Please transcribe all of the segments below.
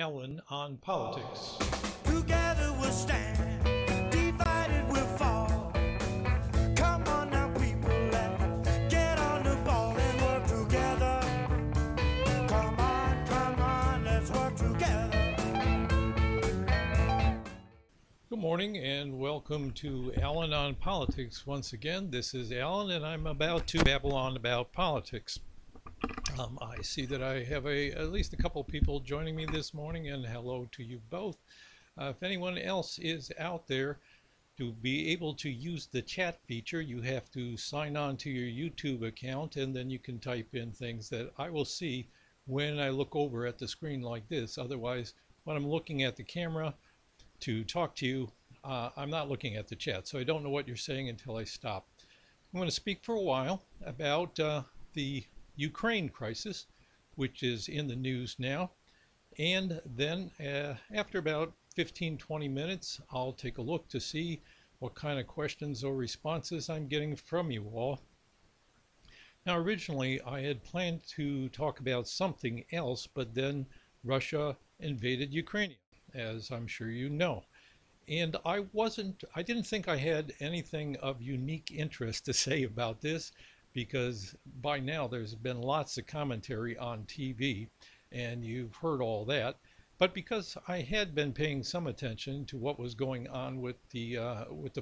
Alan on Politics. Together we'll stand, divided we'll fall. Come on now, people, let's get on the ball and work together. Come on, let's work together. Good morning and welcome to Alan on Politics once again. This is Alan and I'm about to babble on about politics. I see that I have at least a couple people joining me this morning, and hello to you both. If anyone else is out there, to be able to use the chat feature, you have to sign on to your YouTube account, and then you can type in things that I will see when I look over at the screen like this. Otherwise, when I'm looking at the camera to talk to you, I'm not looking at the chat, so I don't know what you're saying until I stop. I'm going to speak for a while about the Ukraine crisis, which is in the news now, and then after about 15-20 minutes I'll take a look to see what kind of questions or responses I'm getting from you all. Now originally I had planned to talk about something else, but then Russia invaded Ukraine, as I'm sure you know, and I didn't think I had anything of unique interest to say about this, because by now there's been lots of commentary on TV and you've heard all that. But because I had been paying some attention to what was going on with the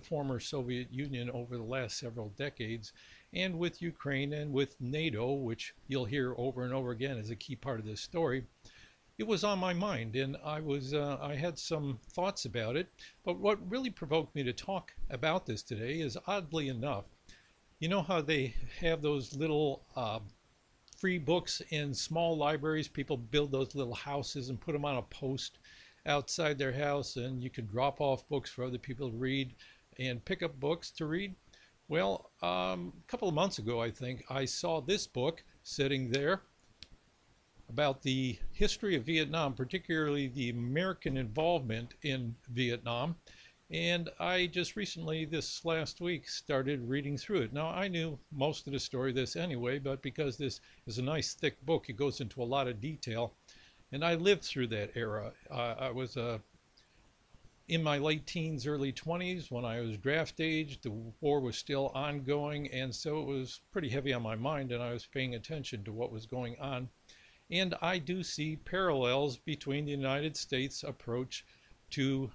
former Soviet Union over the last several decades, and with Ukraine and with NATO, which you'll hear over and over again is a key part of this story, it was on my mind, and I had some thoughts about it. But what really provoked me to talk about this today is, oddly enough, you know how they have those little free books in small libraries? People build those little houses and put them on a post outside their house, and you can drop off books for other people to read and pick up books to read. Well, a couple of months ago, I think, I saw this book sitting there about the history of Vietnam, particularly the American involvement in Vietnam. And I just recently, this last week, started reading through it. Now, I knew most of the story of this anyway, but because this is a nice thick book, it goes into a lot of detail. And I lived through that era. I was in my late teens, early 20s, when I was draft age. The war was still ongoing, and so it was pretty heavy on my mind, and I was paying attention to what was going on. And I do see parallels between the United States' approach to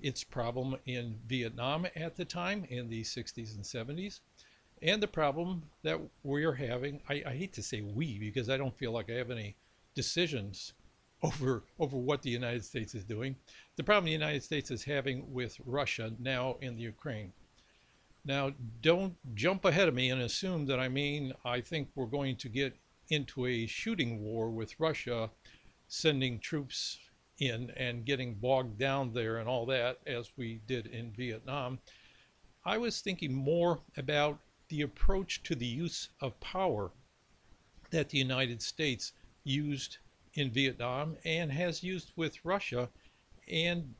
its problem in Vietnam at the time in the 60s and 70s, and the problem that we're having. I hate to say we, because I don't feel like I have any decisions over what the United States is doing. The problem the United States is having with Russia now in the Ukraine. Now, don't jump ahead of me and assume that I think we're going to get into a shooting war with Russia, sending troops in and getting bogged down there and all that, as we did in Vietnam. I was thinking more about the approach to the use of power that the United States used in Vietnam and has used with Russia, and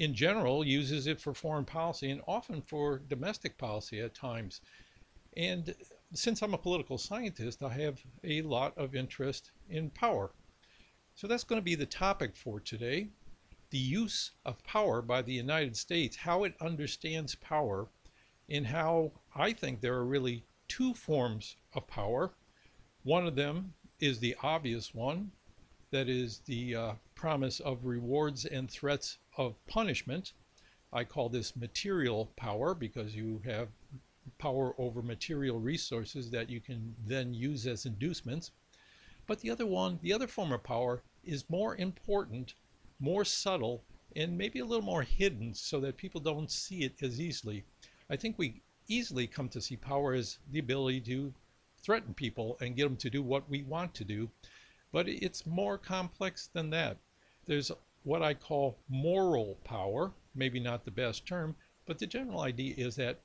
in general uses it for foreign policy and often for domestic policy at times. And since I'm a political scientist, I have a lot of interest in power. So that's going to be the topic for today: the use of power by the United States, how it understands power, and how I think there are really two forms of power. One of them is the obvious one, that is the promise of rewards and threats of punishment. I call this material power, because you have power over material resources that you can then use as inducements. But the other form of power is more important, more subtle, and maybe a little more hidden, so that people don't see it as easily. I think we easily come to see power as the ability to threaten people and get them to do what we want to do, but it's more complex than that. There's what I call moral power, maybe not the best term, but the general idea is that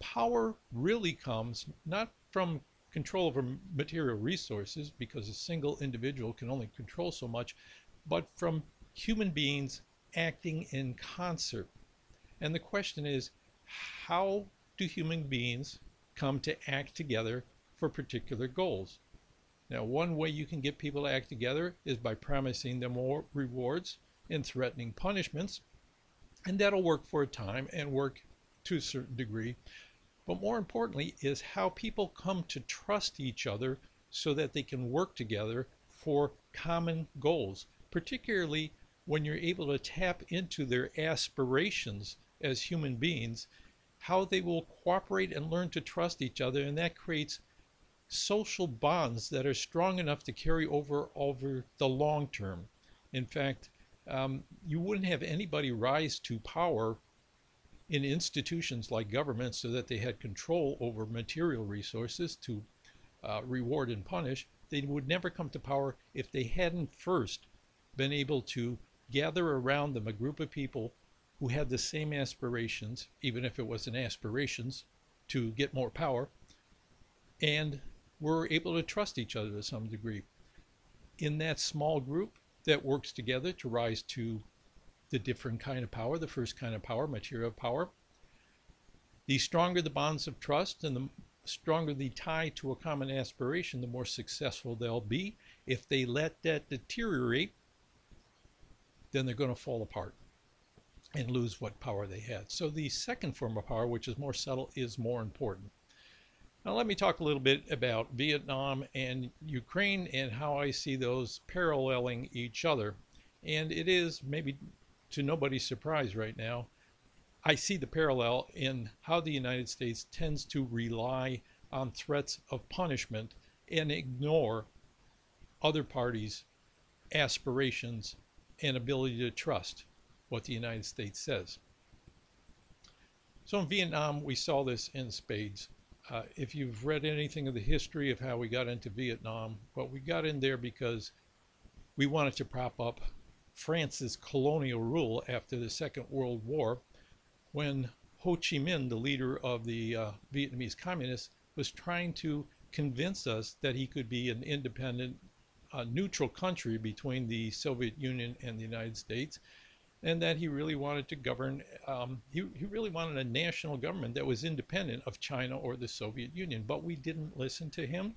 power really comes not from control over material resources, because a single individual can only control so much, but from human beings acting in concert. And the question is, how do human beings come to act together for particular goals? Now, one way you can get people to act together is by promising them more rewards and threatening punishments, and that'll work for a time and work to a certain degree. But more importantly is how people come to trust each other so that they can work together for common goals, particularly when you're able to tap into their aspirations as human beings, how they will cooperate and learn to trust each other, and that creates social bonds that are strong enough to carry over the long term. In fact, you wouldn't have anybody rise to power in institutions like governments so that they had control over material resources to reward and punish. They would never come to power if they hadn't first been able to gather around them a group of people who had the same aspirations, even if it wasn't aspirations to get more power, and were able to trust each other to some degree. In that small group that works together to rise to the different kind of power, the first kind of power, material power, the stronger the bonds of trust and the stronger the tie to a common aspiration, the more successful they'll be. If they let that deteriorate, then they're going to fall apart and lose what power they had. So the second form of power, which is more subtle, is more important. Now let me talk a little bit about Vietnam and Ukraine and how I see those paralleling each other. And it is, maybe to nobody's surprise right now, I see the parallel in how the United States tends to rely on threats of punishment and ignore other parties' aspirations and ability to trust what the United States says. So in Vietnam, we saw this in spades. If you've read anything of the history of how we got into Vietnam, well, we got in there because we wanted to prop up France's colonial rule after the Second World War, when Ho Chi Minh, the leader of the Vietnamese communists, was trying to convince us that he could be an independent, neutral country between the Soviet Union and the United States, and that he really wanted to govern, he really wanted a national government that was independent of China or the Soviet Union. But we didn't listen to him.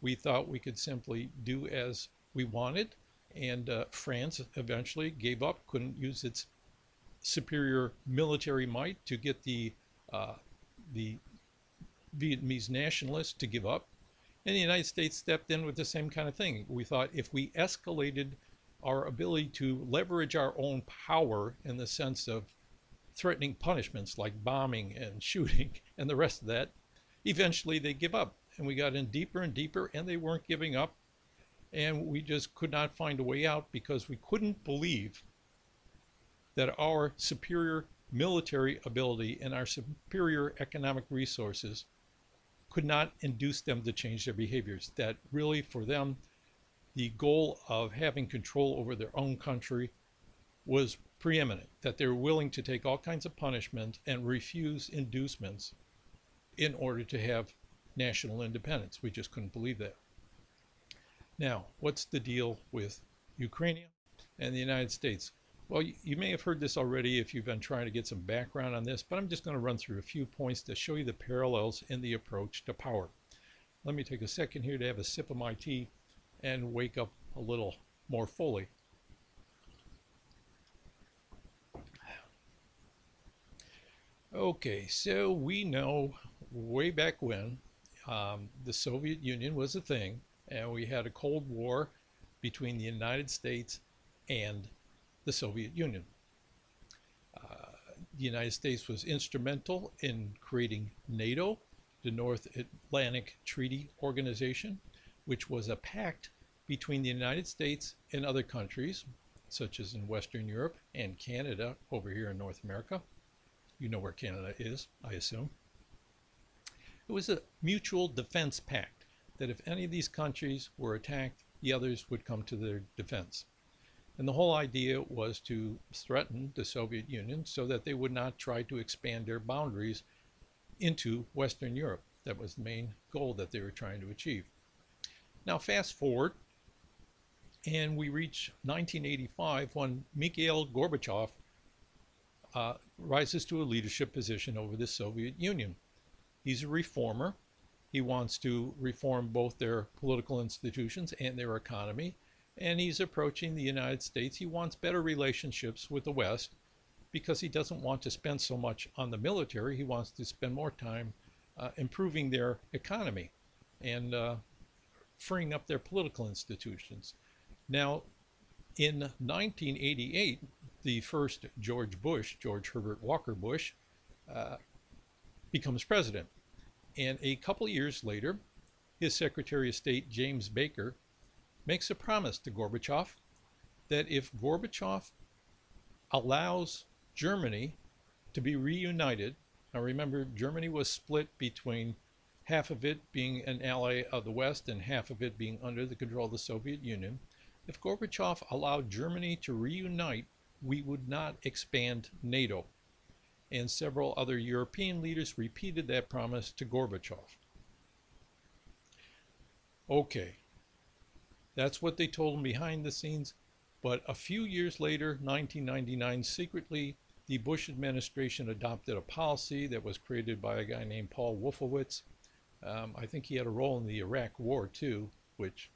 We thought we could simply do as we wanted, and France eventually gave up, couldn't use its superior military might to get the Vietnamese nationalists to give up. And the United States stepped in with the same kind of thing. We thought if we escalated our ability to leverage our own power in the sense of threatening punishments like bombing and shooting and the rest of that, eventually they give up. And we got in deeper and deeper, and they weren't giving up, and we just could not find a way out because we couldn't believe that our superior military ability and our superior economic resources could not induce them to change their behaviors. That really, for them, the goal of having control over their own country was preeminent, that they were willing to take all kinds of punishment and refuse inducements in order to have national independence. We just couldn't believe that. Now, what's the deal with Ukraine and the United States? Well, you may have heard this already if you've been trying to get some background on this, but I'm just going to run through a few points to show you the parallels in the approach to power. Let me take a second here to have a sip of my tea and wake up a little more fully. Okay, so we know way back when the Soviet Union was a thing, and we had a Cold War between the United States and the Soviet Union. The United States was instrumental in creating NATO, the North Atlantic Treaty Organization, which was a pact between the United States and other countries, such as in Western Europe and Canada over here in North America. You know where Canada is, I assume. It was a mutual defense pact that if any of these countries were attacked, the others would come to their defense. And the whole idea was to threaten the Soviet Union so that they would not try to expand their boundaries into Western Europe. That was the main goal that they were trying to achieve. Now fast forward, and we reach 1985 when Mikhail Gorbachev rises to a leadership position over the Soviet Union. He's a reformer. He wants to reform both their political institutions and their economy. And he's approaching the United States. He wants better relationships with the West because he doesn't want to spend so much on the military. He wants to spend more time improving their economy and freeing up their political institutions. Now, in 1988, the first George Bush, George Herbert Walker Bush, becomes president. And a couple of years later, his Secretary of State, James Baker, makes a promise to Gorbachev that if Gorbachev allows Germany to be reunited, now remember, Germany was split between half of it being an ally of the West and half of it being under the control of the Soviet Union. If Gorbachev allowed Germany to reunite, we would not expand NATO. And several other European leaders repeated that promise to Gorbachev. Okay. That's what they told him behind the scenes. But a few years later, 1999, secretly, the Bush administration adopted a policy that was created by a guy named Paul Wolfowitz. I think he had a role in the Iraq War too, which,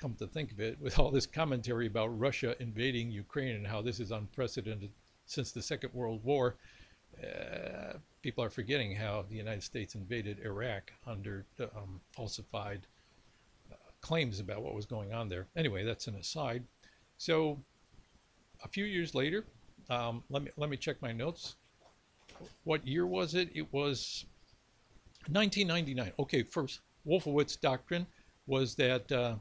come to think of it, with all this commentary about Russia invading Ukraine and how this is unprecedented since the Second World War, people are forgetting how the United States invaded Iraq under falsified claims about what was going on there. Anyway, that's an aside. So a few years later, let me check my notes. What year was it? It was 1999. Okay, first, Wolfowitz doctrine was that the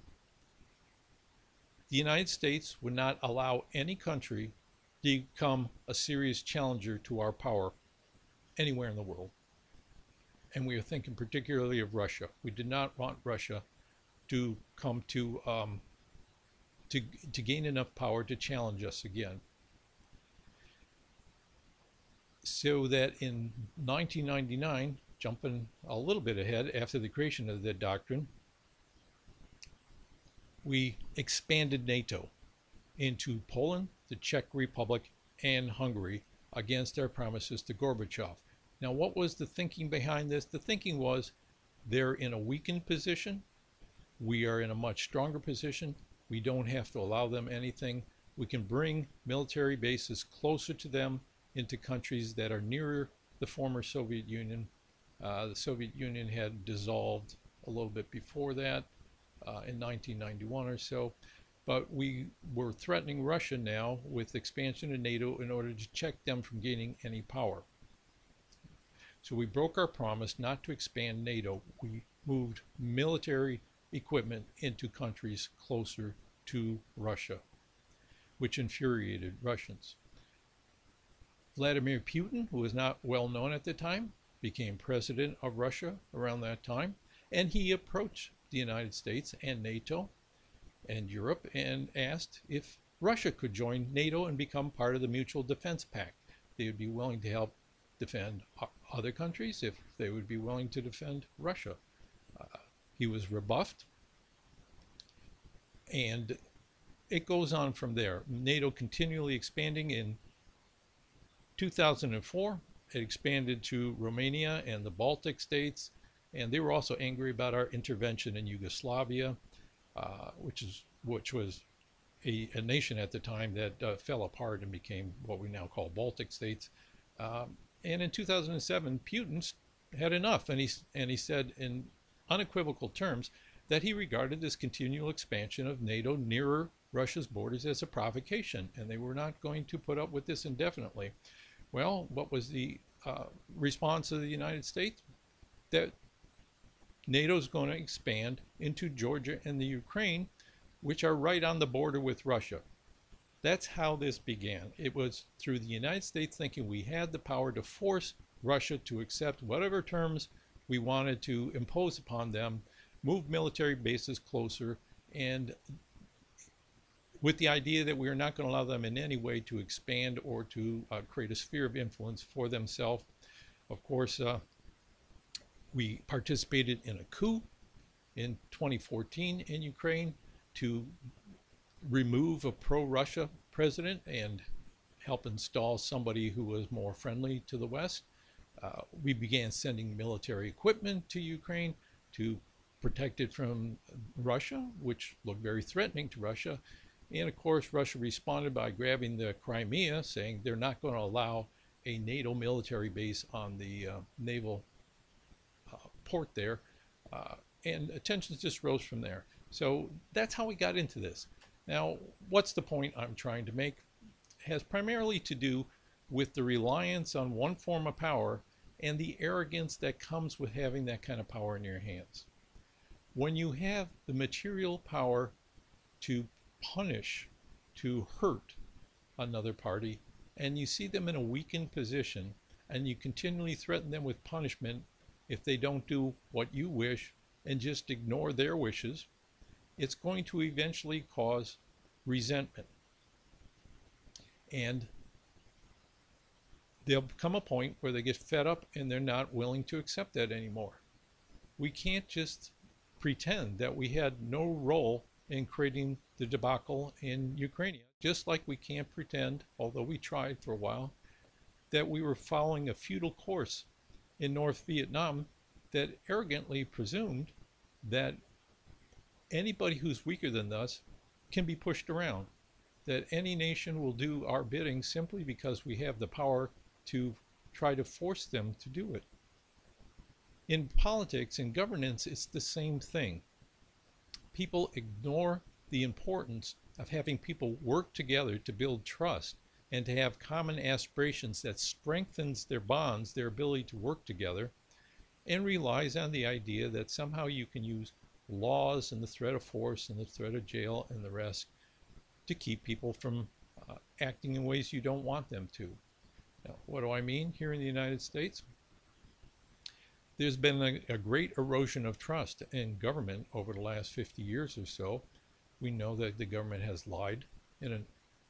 United States would not allow any country to become a serious challenger to our power anywhere in the world. And we are thinking particularly of Russia. We did not want Russia to come to gain enough power to challenge us again. So that in 1999, jumping a little bit ahead after the creation of the doctrine, we expanded NATO into Poland, the Czech Republic, and Hungary against our promises to Gorbachev. Now, what was the thinking behind this? The thinking was they're in a weakened position. We are in a much stronger position. We don't have to allow them anything. We can bring military bases closer to them into countries that are nearer the former Soviet Union. The Soviet Union had dissolved a little bit before that in 1991 or so. But we were threatening Russia now with expansion of NATO in order to check them from gaining any power. So we broke our promise not to expand NATO. We moved military equipment into countries closer to Russia, which infuriated Russians. Vladimir Putin, who was not well known at the time, became president of Russia around that time, and he approached the United States and NATO and Europe and asked if Russia could join NATO and become part of the Mutual Defense Pact. They would be willing to help defend other countries if they would be willing to defend Russia. He was rebuffed, and it goes on from there. NATO continually expanding. In 2004, it expanded to Romania and the Baltic states, and they were also angry about our intervention in Yugoslavia, which was a nation at the time that fell apart and became what we now call Baltic states. And in 2007, Putin had enough, and he said in unequivocal terms that he regarded this continual expansion of NATO nearer Russia's borders as a provocation, and they were not going to put up with this indefinitely. Well, what was the response of the United States? That NATO's going to expand into Georgia and the Ukraine, which are right on the border with Russia. That's how this began. It was through the United States thinking we had the power to force Russia to accept whatever terms we wanted to impose upon them, move military bases closer, and with the idea that we are not going to allow them in any way to expand or to create a sphere of influence for themselves. Of course, we participated in a coup in 2014 in Ukraine to remove a pro-Russia president and help install somebody who was more friendly to the West. We began sending military equipment to Ukraine to protect it from Russia, which looked very threatening to Russia. And of course, Russia responded by grabbing the Crimea, saying they're not going to allow a NATO military base on the naval port there. And tensions just rose from there. So that's how we got into this. Now, what's the point I'm trying to make? It has primarily to do with the reliance on one form of power and the arrogance that comes with having that kind of power in your hands. When you have the material power to punish, to hurt another party, and you see them in a weakened position, and you continually threaten them with punishment if they don't do what you wish and just ignore their wishes, it's going to eventually cause resentment. And there'll come a point where they get fed up and they're not willing to accept that anymore. We can't just pretend that we had no role in creating the debacle in Ukraine, just like we can't pretend, although we tried for a while, that we were following a futile course in North Vietnam that arrogantly presumed that anybody who's weaker than us can be pushed around, that any nation will do our bidding simply because we have the power to try to force them to do it. In politics and governance, it's the same thing. People ignore the importance of having people work together to build trust and to have common aspirations that strengthens their bonds, their ability to work together, and relies on the idea that somehow you can use laws and the threat of force and the threat of jail and the rest to keep people from acting in ways you don't want them to. Now, what do I mean here in the United States? There's been a great erosion of trust in government over the last 50 years or so. We know that the government has lied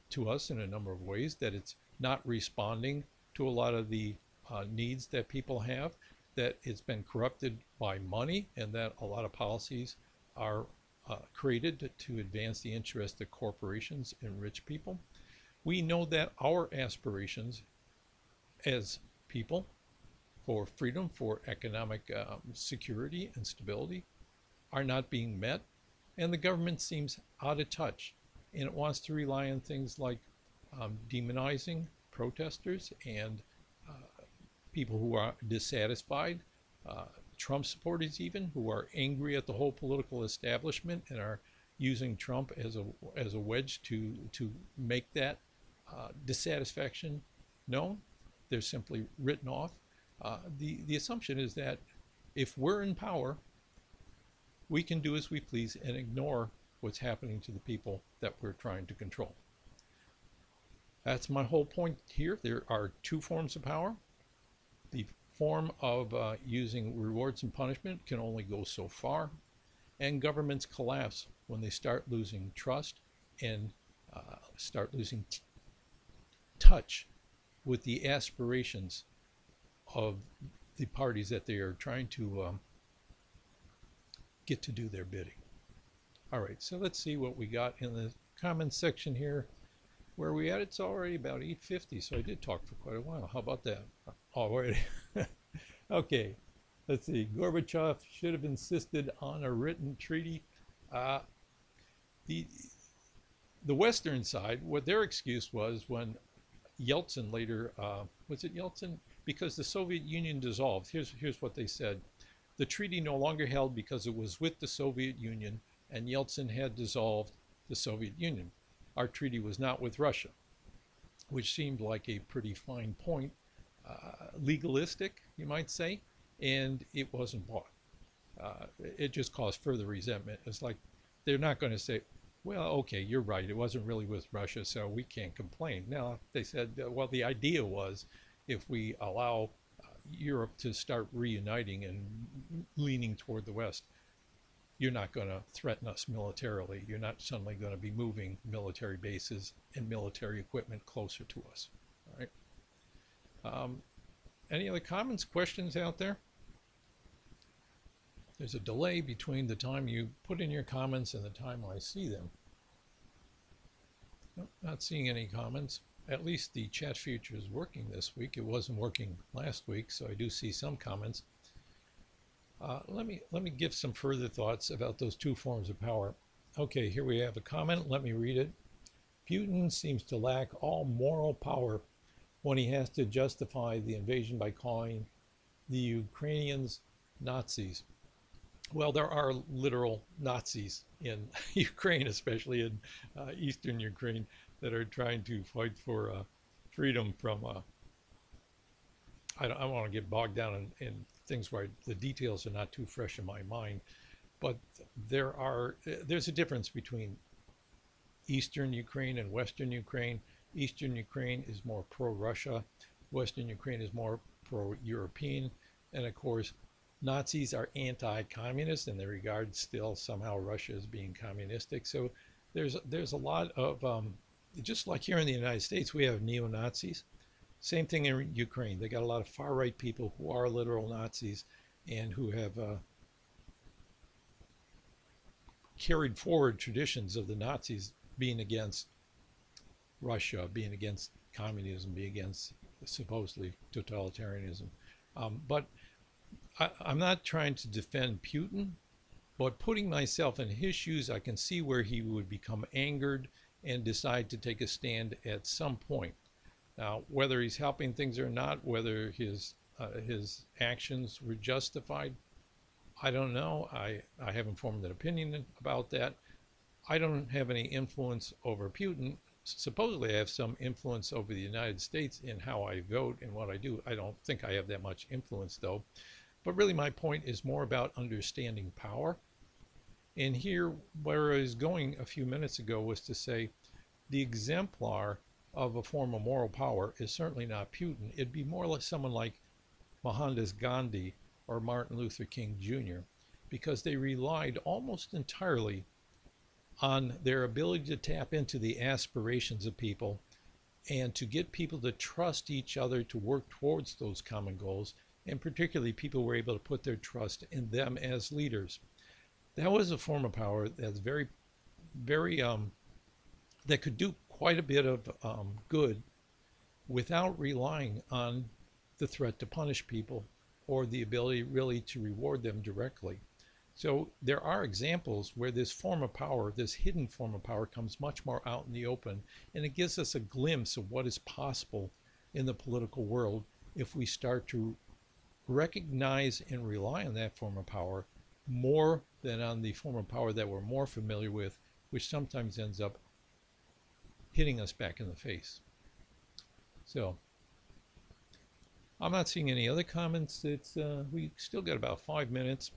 to us in a number of ways, that it's not responding to a lot of the needs that people have, that it's been corrupted by money, and that a lot of policies are created to advance the interests of corporations and rich people. We know that our aspirations as people for freedom, for economic security and stability are not being met, and the government seems out of touch, and it wants to rely on things like demonizing protesters and people who are dissatisfied, Trump supporters even, who are angry at the whole political establishment and are using Trump as a wedge to make that dissatisfaction known. They're simply written off. The assumption is that if we're in power, we can do as we please and ignore what's happening to the people that we're trying to control. That's my whole point here. There are two forms of power. The form of using rewards and punishment can only go so far, and governments collapse when they start losing trust and start losing touch with the aspirations of the parties that they are trying to get to do their bidding. All right, so let's see what we got in the comments section here. Where are we at? It's already about 8:50, so I did talk for quite a while. How about that? Already. Okay, let's see. Gorbachev should have insisted on a written treaty. The Western side, what their excuse was when Yeltsin later, was it Yeltsin? Because the Soviet Union dissolved. Here's what they said. The treaty no longer held because it was with the Soviet Union, and Yeltsin had dissolved the Soviet Union. Our treaty was not with Russia, which seemed like a pretty fine point, legalistic, you might say, and it wasn't bought. It just caused further resentment. It's like they're not going to say, well, okay, you're right, it wasn't really with Russia, so we can't complain. Now, they said, well, the idea was, if we allow Europe to start reuniting and leaning toward the West, you're not going to threaten us militarily. You're not suddenly going to be moving military bases and military equipment closer to us. All right. Any other comments, questions out there? There's a delay between the time you put in your comments and the time I see them. Nope, not seeing any comments. At least the chat feature is working this week. It wasn't working last week, so I do see some comments. Let me give some further thoughts about those two forms of power. Okay, here we have a comment. Let me read it. Putin seems to lack all moral power when he has to justify the invasion by calling the Ukrainians Nazis. Well, there are literal Nazis in Ukraine, especially in eastern Ukraine, that are trying to fight for freedom from, I don't want to get bogged down in things where the details are not too fresh in my mind, but there's a difference between Eastern Ukraine and Western Ukraine. Eastern Ukraine is more pro-Russia. Western Ukraine is more pro-European. And of course, Nazis are anti-communist, and they regard still somehow Russia as being communistic. So there's a lot of, just like here in the United States, we have neo-Nazis. Same thing in Ukraine. They got a lot of far-right people who are literal Nazis and who have carried forward traditions of the Nazis being against Russia, being against communism, being against supposedly totalitarianism. But I'm not trying to defend Putin, but putting myself in his shoes, I can see where he would become angered and decide to take a stand at some point. Now, whether he's helping things or not, whether his actions were justified, I don't know. I haven't formed an opinion about that. I don't have any influence over Putin. Supposedly, I have some influence over the United States in how I vote and what I do. I don't think I have that much influence, though. But really, my point is more about understanding power. And here, where I was going a few minutes ago was to say the exemplar of a form of moral power is certainly not Putin. It'd be more like someone like Mohandas Gandhi or Martin Luther King Jr., because they relied almost entirely on their ability to tap into the aspirations of people and to get people to trust each other to work towards those common goals, and particularly people were able to put their trust in them as leaders. That was a form of power that's that could do quite a bit of good without relying on the threat to punish people or the ability really to reward them directly. So there are examples where this form of power, this hidden form of power, comes much more out in the open, and it gives us a glimpse of what is possible in the political world if we start to recognize and rely on that form of power more than on the form of power that we're more familiar with, which sometimes ends up hitting us back in the face. So I'm not seeing any other comments. It's we still got about 5 minutes.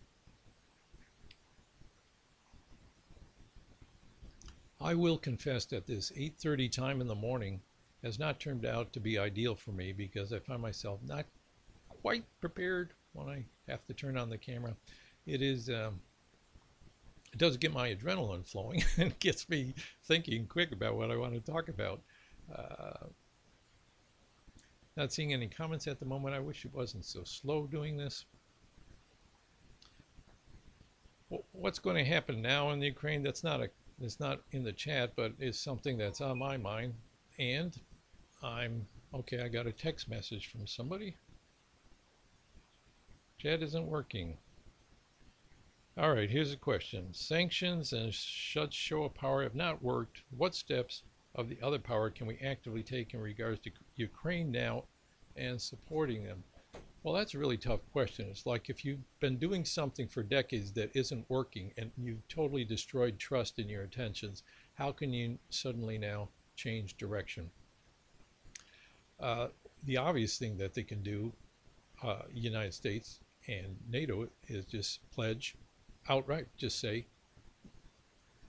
I will confess that this 8:30 time in the morning has not turned out to be ideal for me, because I find myself not quite prepared when I have to turn on the camera. It is it does get my adrenaline flowing and gets me thinking quick about what I want to talk about. Not seeing any comments at the moment. I wish it wasn't so slow doing this. What's going to happen now in the Ukraine? That's not in the chat, but is something that's on my mind. And I got a text message from somebody. Chat isn't working. All right, here's a question. Sanctions and such show of power have not worked. What steps of the other power can we actively take in regards to Ukraine now and supporting them? Well, that's a really tough question. It's like if you've been doing something for decades that isn't working and you've totally destroyed trust in your intentions, how can you suddenly now change direction? The obvious thing that they can do, United States and NATO, is just pledge outright, just say,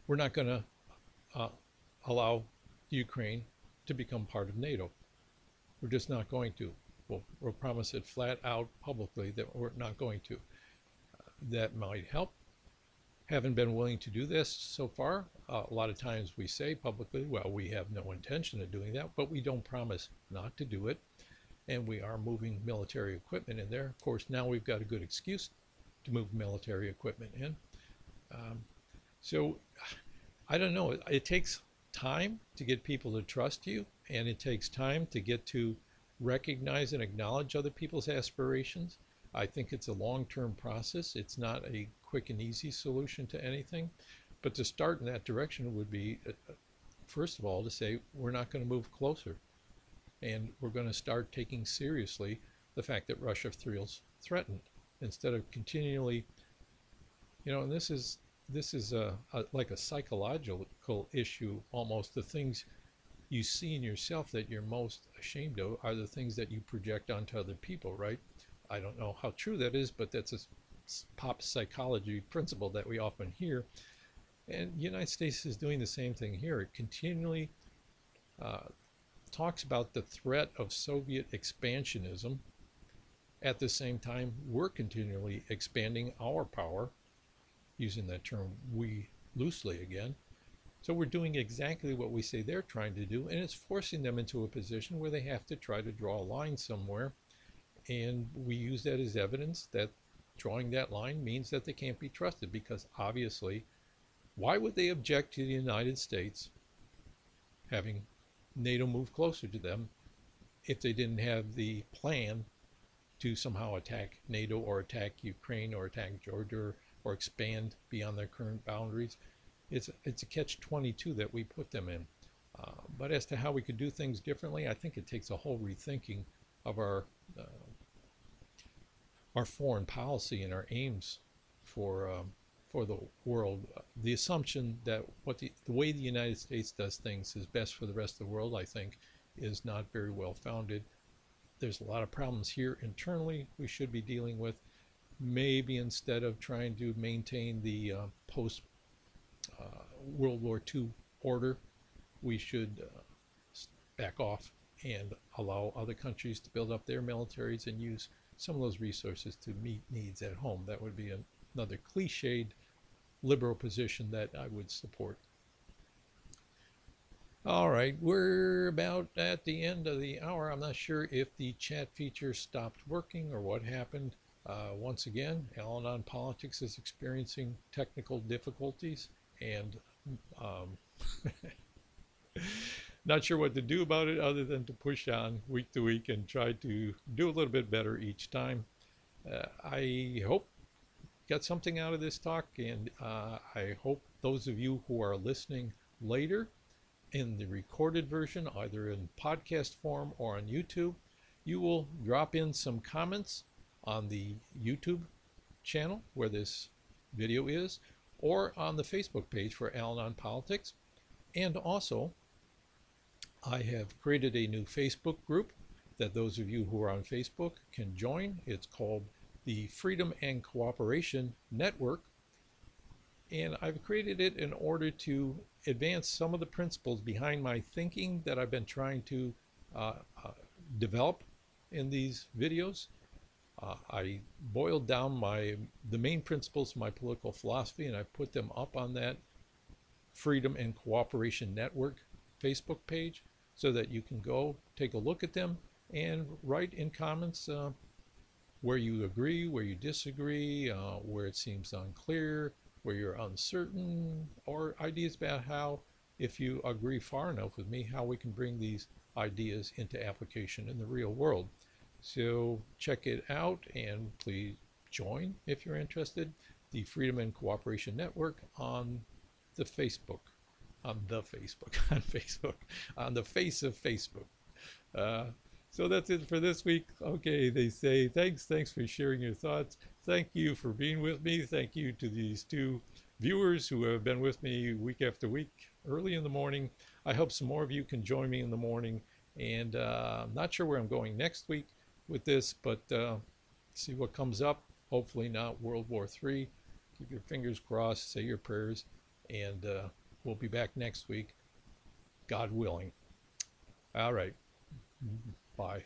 we're not going to allow Ukraine to become part of NATO. We're just not going to. We'll promise it flat out publicly that we're not going to. That might help. Haven't been willing to do this so far. A lot of times we say publicly, well, we have no intention of doing that, but we don't promise not to do it. And we are moving military equipment in there. Of course, now we've got a good excuse to move military equipment in. So I don't know, it takes time to get people to trust you, and it takes time to get to recognize and acknowledge other people's aspirations. I think it's a long-term process. It's not a quick and easy solution to anything, but to start in that direction would be, first of all, to say we're not going to move closer, and we're going to start taking seriously the fact that Russia feels threatened, instead of continually, you know, and this is a like a psychological issue almost. The things you see in yourself that you're most ashamed of are the things that you project onto other people, right? I don't know how true that is, but that's a pop psychology principle that we often hear. And the United States is doing the same thing here. It continually talks about the threat of Soviet expansionism. At the same time, we're continually expanding our power, using that term "we" loosely again. So we're doing exactly what we say they're trying to do, and it's forcing them into a position where they have to try to draw a line somewhere. And we use that as evidence that drawing that line means that they can't be trusted, because obviously, why would they object to the United States having NATO move closer to them if they didn't have the plan to somehow attack NATO or attack Ukraine or attack Georgia or expand beyond their current boundaries? It's a catch-22 that we put them in. But as to how we could do things differently, I think it takes a whole rethinking of our foreign policy and our aims for the world. The assumption that the way the United States does things is best for the rest of the world, I think, is not very well founded. There's a lot of problems here internally we should be dealing with. Maybe instead of trying to maintain the post World War II order, we should back off and allow other countries to build up their militaries and use some of those resources to meet needs at home. That would be another cliched liberal position that I would support. All right, we're about at the end of the hour. I'm not sure if the chat feature stopped working or what happened. Once again, Alan on Politics is experiencing technical difficulties, and not sure what to do about it other than to push on week to week and try to do a little bit better each time. I hope you got something out of this talk, and I hope those of you who are listening later in the recorded version, either in podcast form or on YouTube, you will drop in some comments on the YouTube channel where this video is, or on the Facebook page for Alan on Politics. And also, I have created a new Facebook group that those of you who are on Facebook can join. It's called the Freedom and Cooperation Network. And I've created it in order to advance some of the principles behind my thinking that I've been trying to develop in these videos. I boiled down the main principles of my political philosophy, and I put them up on that Freedom and Cooperation Network Facebook page so that you can go take a look at them and write in comments where you agree, where you disagree, where it seems unclear, where you're uncertain, or ideas about how, if you agree far enough with me, how we can bring these ideas into application in the real world. So check it out, and please join if you're interested. The Freedom and Cooperation Network on the Facebook, on the face of Facebook. So that's it for this week. Okay, they say thanks for sharing your thoughts. Thank you for being with me. Thank you to these two viewers who have been with me week after week, early in the morning. I hope some more of you can join me in the morning. And I'm not sure where I'm going next week with this, but see what comes up. Hopefully not World War III. Keep your fingers crossed, say your prayers, and we'll be back next week, God willing. All right, bye.